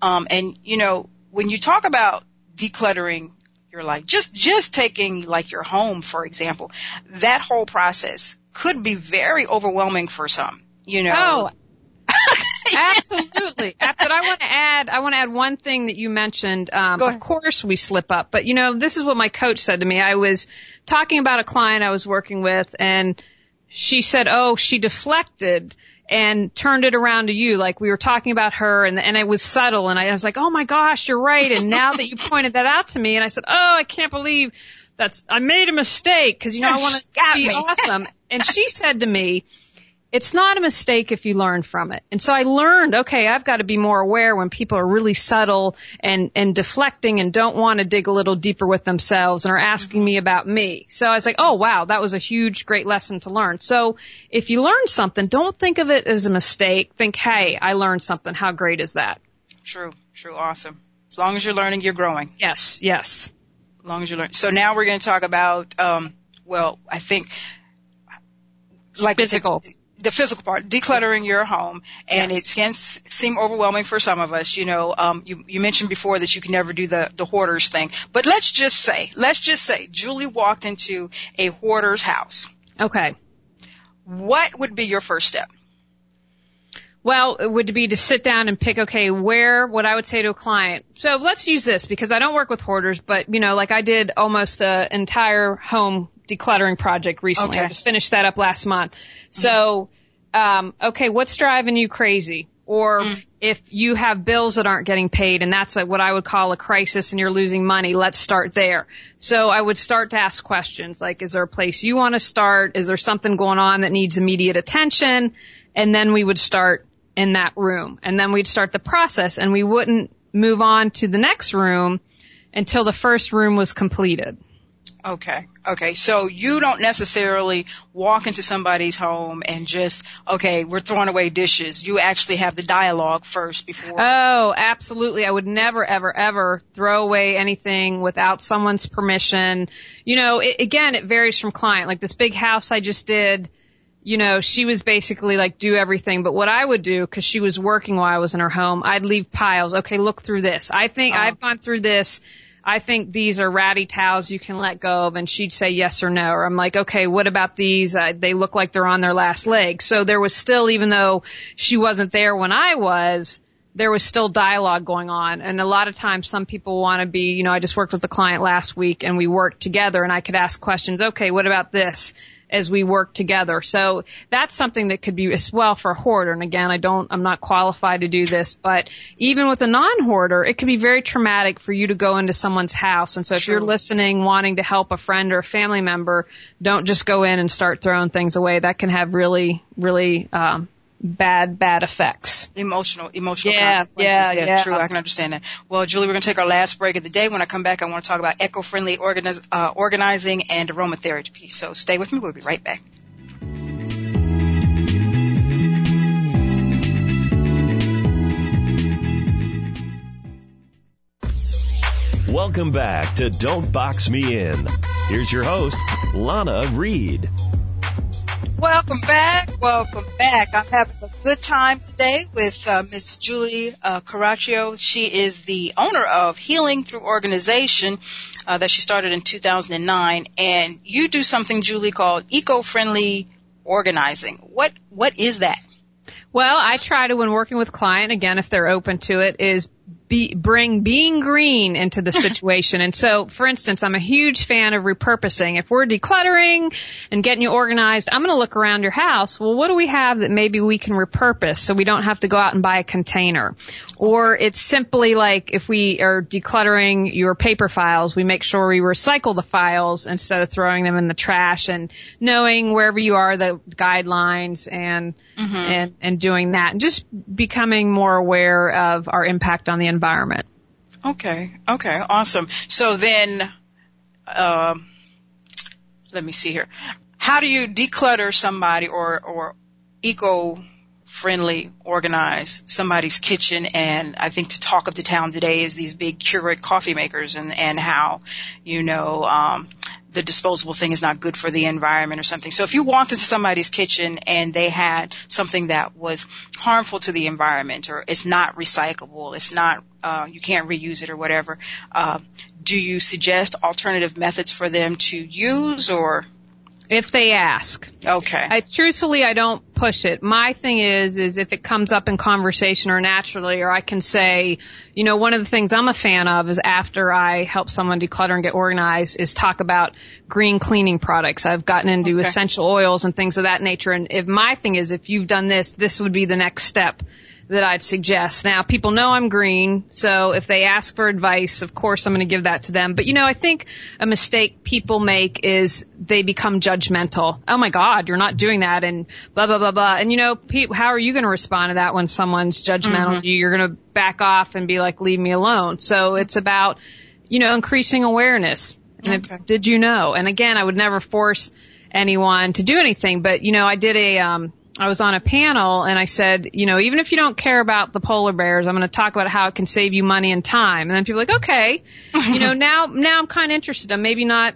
Um, and, you know, when you talk about decluttering your life, just, just taking, like, your home, for example, that whole process could be very overwhelming for some, you know. Oh. Absolutely. But I want to add, I want to add one thing that you mentioned. Um, of course we slip up, but you know, this is what my coach said to me. I was talking about a client I was working with and she said, oh, she deflected and turned it around to you. Like, we were talking about her and, and it was subtle. And I was like, oh my gosh, you're right. And now that you pointed that out to me, and I said, oh, I can't believe that's, I made a mistake. 'Cause you know, I want to be awesome. And she said to me, it's not a mistake if you learn from it. And so I learned, okay, I've got to be more aware when people are really subtle and, and deflecting and don't want to dig a little deeper with themselves and are asking me about me. So I was like, oh, wow, that was a huge, great lesson to learn. So if you learn something, don't think of it as a mistake. Think, hey, I learned something. How great is that? True, true, awesome. As long as you're learning, you're growing. Yes, yes. As long as you learn. So now we're going to talk about, um, well, I think, like physical. The physical part, decluttering your home, and yes. It can s- seem overwhelming for some of us. You know, um, you, you mentioned before that you can never do the, the hoarder's thing, but let's just say, let's just say Julie walked into a hoarder's house. Okay. What would be your first step? Well, it would be to sit down and pick, okay, where, what I would say to a client. So let's use this because I don't work with hoarders, but, you know, like I did almost an entire home decluttering project recently. Okay. I just finished that up last month. So, um, okay, what's driving you crazy? Or if you have bills that aren't getting paid and that's a, what I would call a crisis and you're losing money, let's start there. So I would start to ask questions like, is there a place you want to start? Is there something going on that needs immediate attention? And then we would start in that room. And then we'd start the process and we wouldn't move on to the next room until the first room was completed. Okay. Okay. So you don't necessarily walk into somebody's home and just, okay, we're throwing away dishes. You actually have the dialogue first before. Oh, absolutely. I would never, ever, ever throw away anything without someone's permission. You know, it, again, it varies from client. Like this big house I just did, you know, she was basically like, do everything. But what I would do, because she was working while I was in her home, I'd leave piles. Okay, look through this. I think oh. I've gone through this. I think these are ratty towels you can let go of. And she'd say yes or no. Or I'm like, okay, what about these? Uh, they look like they're on their last leg. So there was still, even though she wasn't there when I was, there was still dialogue going on. And a lot of times some people want to be, you know, I just worked with a client last week and we worked together and I could ask questions. Okay, what about this? As we work together. So that's something that could be as well for a hoarder. And again, I don't, I'm not qualified to do this, but even with a non-hoarder, it can be very traumatic for you to go into someone's house. And so if sure. you're listening, wanting to help a friend or a family member, don't just go in and start throwing things away. That can have really, really, um, bad, bad effects. Emotional, emotional yeah, consequences. Yeah, yeah, yeah. True. I can understand that. Well, Julie, we're going to take our last break of the day. When I come back, I want to talk about eco-friendly organiz- uh, organizing and aromatherapy. So stay with me. We'll be right back. Welcome back to Don't Box Me In. Here's your host, Lana Reed. Welcome back. Welcome back. I'm having a good time today with uh, Miss Julie uh, Caraccio. She is the owner of Healing Through Organization uh, that she started in two thousand nine. And you do something, Julie, called eco-friendly organizing. What What is that? Well, I try to, when working with client, again, if they're open to it, is Be, bring being green into the situation. And so, for instance, I'm a huge fan of repurposing. If we're decluttering and getting you organized, I'm going to look around your house. Well, what do we have that maybe we can repurpose so we don't have to go out and buy a container? Or it's simply like if we are decluttering your paper files, we make sure we recycle the files instead of throwing them in the trash, and knowing wherever you are the guidelines and mm-hmm. and, and doing that, and just becoming more aware of our impact on the environment. environment. Okay. Okay. Awesome. So then, um, let me see here. How do you declutter somebody or, or eco-friendly organize somebody's kitchen? And I think the talk of the town today is these big Keurig coffee makers, and, and how, you know, um, the disposable thing is not good for the environment or something. So if you walked into somebody's kitchen and they had something that was harmful to the environment, or it's not recyclable, it's not, uh, you can't reuse it or whatever, uh, do you suggest alternative methods for them to use, or? If they ask. Okay. I, truthfully, I don't push it. My thing is, is if it comes up in conversation or naturally, or I can say, you know, one of the things I'm a fan of is after I help someone declutter and get organized is talk about green cleaning products. I've gotten into okay. essential oils and things of that nature. And if my thing is, if you've done this, this would be the next step that I'd suggest. Now, people know I'm green, so if they ask for advice, of course I'm going to give that to them. But, you know, I think a mistake people make is they become judgmental. Oh, my God, you're not doing that, and blah, blah, blah, blah. And, you know, pe- how are you going to respond to that when someone's judgmental? Mm-hmm. You're going to back off and be like, leave me alone. So it's about, you know, increasing awareness. And okay. if, did you know? And, again, I would never force anyone to do anything, but, you know, I did a um, – I was on a panel and I said, you know, even if you don't care about the polar bears, I'm going to talk about how it can save you money and time. And then people are like, okay, you know, now, now I'm kind of interested. I'm maybe not,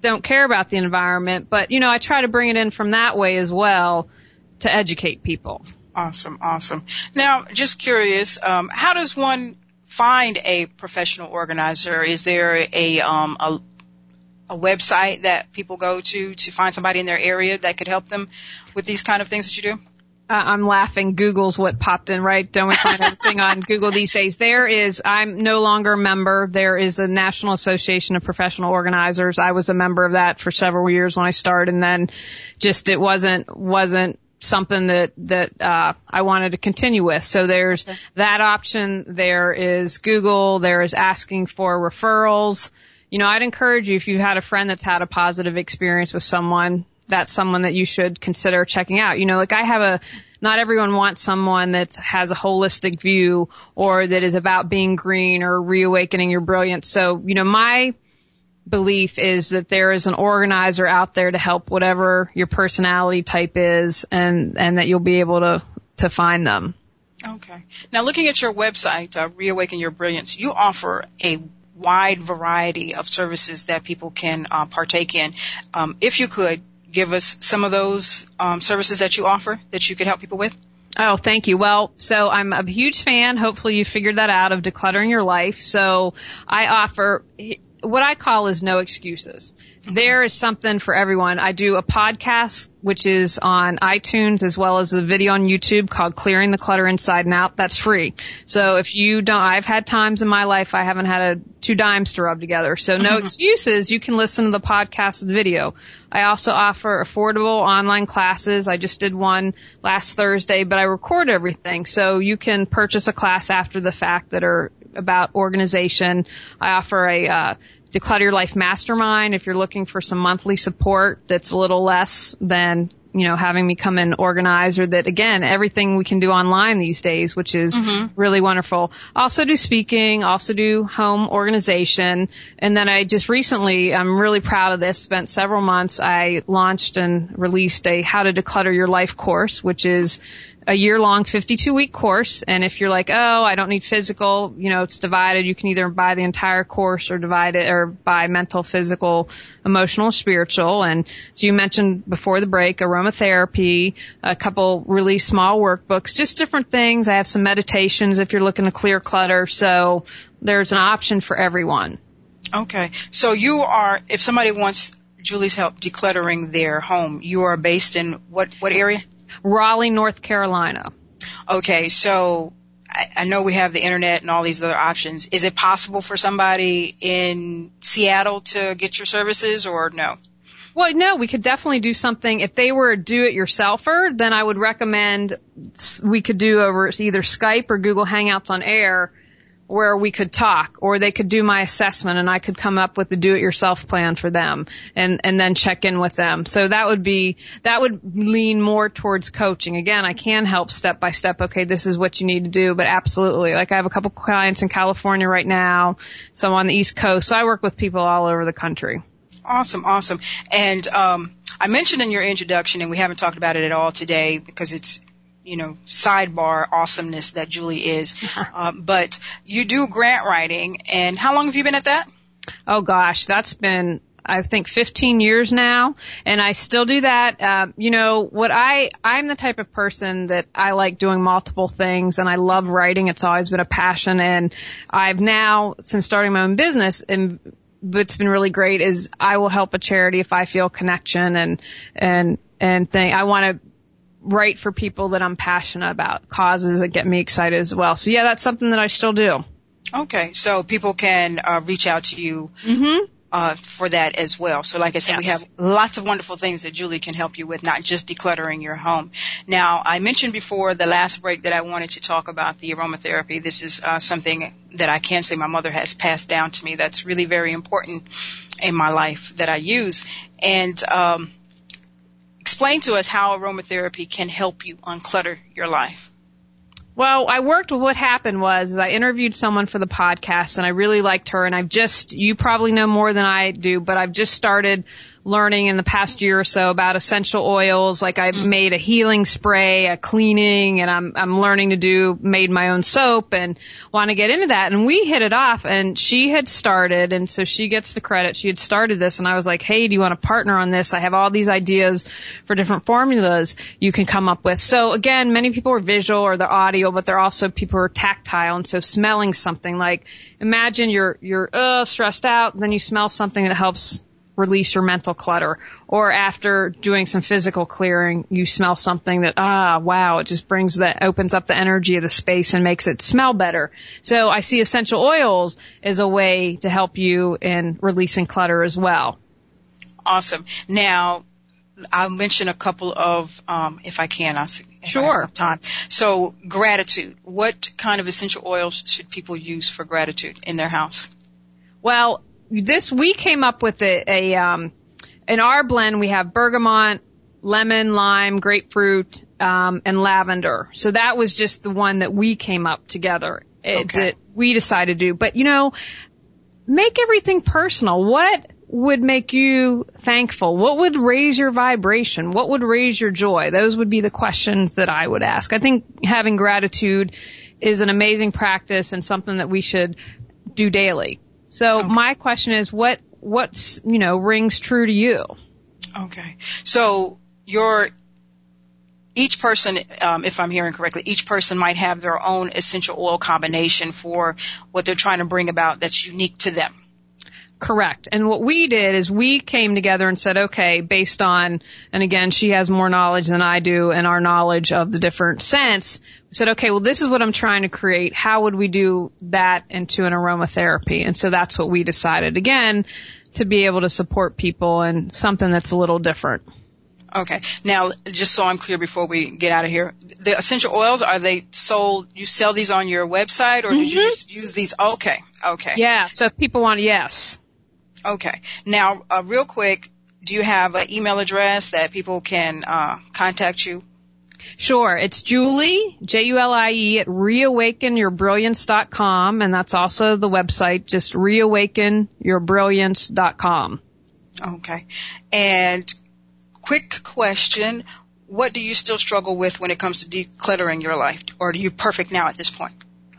don't care about the environment, but, you know, I try to bring it in from that way as well to educate people. Awesome. Awesome. Now, just curious, um, how does one find a professional organizer? Is there a, um, a, a website that people go to to find somebody in their area that could help them with these kind of things that you do? Uh, I'm laughing. Google's what popped in, right? Don't we find everything on Google these days? There is, I'm no longer a member. There is a National Association of Professional Organizers. I was a member of that for several years when I started, and then just it wasn't, wasn't something that, that, uh, I wanted to continue with. So there's okay. that option. There is Google. There is asking for referrals. You know, I'd encourage you, if you've had a friend that's had a positive experience with someone, that's someone that you should consider checking out. You know, like I have a, not everyone wants someone that has a holistic view or that is about being green or reawakening your brilliance. So, you know, my belief is that there is an organizer out there to help whatever your personality type is, and, and that you'll be able to, to find them. Okay. Now, looking at your website, uh, Reawaken Your Brilliance, you offer a wide variety of services that people can uh, partake in. Um, if you could give us some of those um, services that you offer that you could help people with. Oh, thank you. Well, so I'm a huge fan, hopefully you figured that out, of decluttering your life. So I offer what I call is no excuses. Mm-hmm. There is something for everyone. I do a podcast, which is on iTunes, as well as a video on YouTube called Clearing the Clutter, Inside and Out. That's free. So if you don't, I've had times in my life I haven't had a, two dimes to rub together. So no mm-hmm. excuses. You can listen to the podcast and video. I also offer affordable online classes. I just did one last Thursday, but I record everything. So you can purchase a class after the fact that are about organization. I offer a uh, Declutter Your Life Mastermind if you're looking for some monthly support that's a little less than, you know, having me come in organize, or that, again, everything we can do online these days, which is mm-hmm. really wonderful. I also do speaking, also do home organization. And then I just recently, I'm really proud of this, spent several months, I launched and released a How to Declutter Your Life course, which is a year-long fifty-two week course. And if you're like, oh, I don't need physical, you know, it's divided. You can either buy the entire course or divide it or buy mental, physical, emotional, spiritual. And so you mentioned before the break, aromatherapy, a couple really small workbooks, just different things. I have some meditations if you're looking to clear clutter. So there's an option for everyone. Okay. So you are, if somebody wants Julie's help decluttering their home, you are based in what, what area? Raleigh, North Carolina. Okay, so I, I know we have the internet and all these other options. Is it possible for somebody in Seattle to get your services, or no? Well, no, we could definitely do something. If they were a do-it-yourselfer, then I would recommend we could do over either Skype or Google Hangouts on Air, where we could talk, or they could do my assessment and I could come up with the do-it-yourself plan for them and, and then check in with them. So that would be, that would lean more towards coaching. Again, I can help step by step. Okay, this is what you need to do, but absolutely. Like I have a couple clients in California right now, some on the East Coast. So I work with people all over the country. Awesome, awesome. And um, I mentioned in your introduction, and we haven't talked about it at all today because it's, you know, sidebar awesomeness that Julie is. Uh, but you do grant writing, and how long have you been at that? Oh, gosh, that's been, I think, fifteen years now, and I still do that. Uh, you know, what I, I'm the type of person that I like doing multiple things, and I love writing. It's always been a passion, and I've now, since starting my own business, and what's been really great is I will help a charity if I feel connection and, and, and thing. I want to write for people that I'm passionate about, causes that get me excited as well. So, yeah, that's something that I still do. Okay. So people can uh, reach out to you mm-hmm. uh, for that as well. So, like I said, yes. We have lots of wonderful things that Julie can help you with, not just decluttering your home. Now, I mentioned before the last break that I wanted to talk about the aromatherapy. This is uh, something that I can say my mother has passed down to me that's really very important in my life that I use. And um explain to us how aromatherapy can help you unclutter your life. Well, I worked with what happened was is I interviewed someone for the podcast, and I really liked her, and I've just, you probably know more than I do, but I've just started learning in the past year or so about essential oils. Like I made a healing spray, a cleaning, and I'm I'm learning to do, made my own soap and want to get into that. And we hit it off, and she had started, and so she gets the credit. She had started this, and I was like, hey, do you want to partner on this? I have all these ideas for different formulas you can come up with. So again, many people are visual or they're audio, but they're also people who are tactile. And so smelling something, like imagine you're, you're uh, stressed out, then you smell something that helps release your mental clutter, or after doing some physical clearing, you smell something that, ah, wow, it just brings that, opens up the energy of the space and makes it smell better. So I see essential oils as a way to help you in releasing clutter as well. Awesome. Now, I'll mention a couple of, um, if I can, I'll see if sure. I have time. So gratitude. What kind of essential oils should people use for gratitude in their house? Well, This, we came up with a, a, um, in our blend, we have bergamot, lemon, lime, grapefruit, um, and lavender. So that was just the one that we came up together, it, okay. that we decided to do. But, you know, make everything personal. What would make you thankful? What would raise your vibration? What would raise your joy? Those would be the questions that I would ask. I think having gratitude is an amazing practice and something that we should do daily. So okay. my question is, what what's, you know, rings true to you? Okay. So your each person, um, if I'm hearing correctly, each person might have their own essential oil combination for what they're trying to bring about that's unique to them. Correct. And what we did is we came together and said, okay, based on, and again, she has more knowledge than I do and our knowledge of the different scents, we said, okay, well, this is what I'm trying to create. How would we do that into an aromatherapy? And so that's what we decided, again, to be able to support people in something that's a little different. Okay. Now, just so I'm clear before we get out of here, the essential oils, are they sold, you sell these on your website or mm-hmm. did you just use these? Okay. Okay. Yeah. So if people want, yes. Okay. Now, uh, real quick, do you have an email address that people can uh, contact you? Sure. It's Julie, J U L I E, at reawaken your brilliance dot com. And that's also the website, just reawaken your brilliance dot com. Okay. And quick question, what do you still struggle with when it comes to decluttering your life? Or are you perfect now at this point?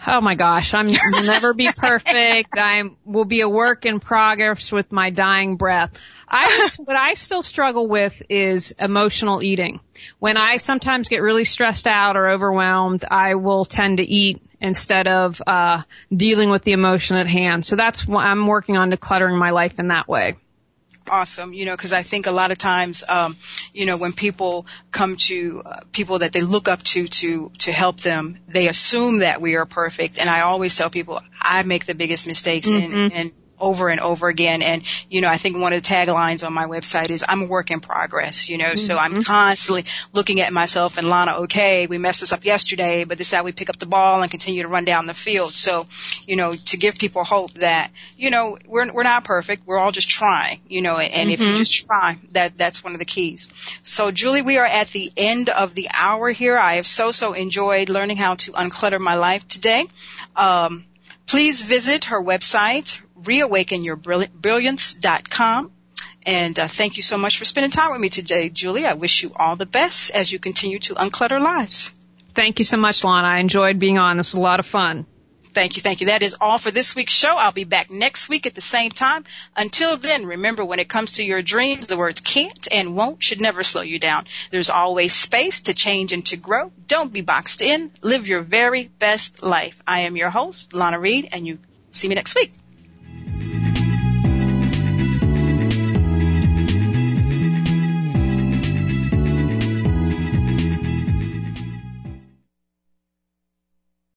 Oh, my gosh. I'm I'll never be perfect. I will be a work in progress with my dying breath. I What I still struggle with is emotional eating. When I sometimes get really stressed out or overwhelmed, I will tend to eat instead of uh dealing with the emotion at hand. So that's what I'm working on, decluttering my life in that way. Awesome. You know, because I think a lot of times, um, you know, when people come to uh, people that they look up to to to help them, they assume that we are perfect. And I always tell people I make the biggest mistakes mm-hmm. and, and over and over again. And, you know, I think one of the taglines on my website is I'm a work in progress, you know, mm-hmm. so I'm constantly looking at myself and Lana, okay, we messed this up yesterday, but this is how we pick up the ball and continue to run down the field. So, you know, to give people hope that, you know, we're we're not perfect. We're all just trying, you know, and, and mm-hmm. if you just try, that that's one of the keys. So, Julie, we are at the end of the hour here. I have so, so enjoyed learning how to unclutter my life today. Um, please visit her website, reawaken your brilliance dot com. And uh, thank you so much for spending time with me today, Julie. I wish you all the best as you continue to unclutter lives. Thank you so much, Lana. I enjoyed being on. This was a lot of fun. Thank you. Thank you. That is all for this week's show. I'll be back next week at the same time. Until then, remember, when it comes to your dreams, the words can't and won't should never slow you down. There's always space to change and to grow. Don't be boxed in. Live your very best life. I am your host, Lana Reed, and you see me next week.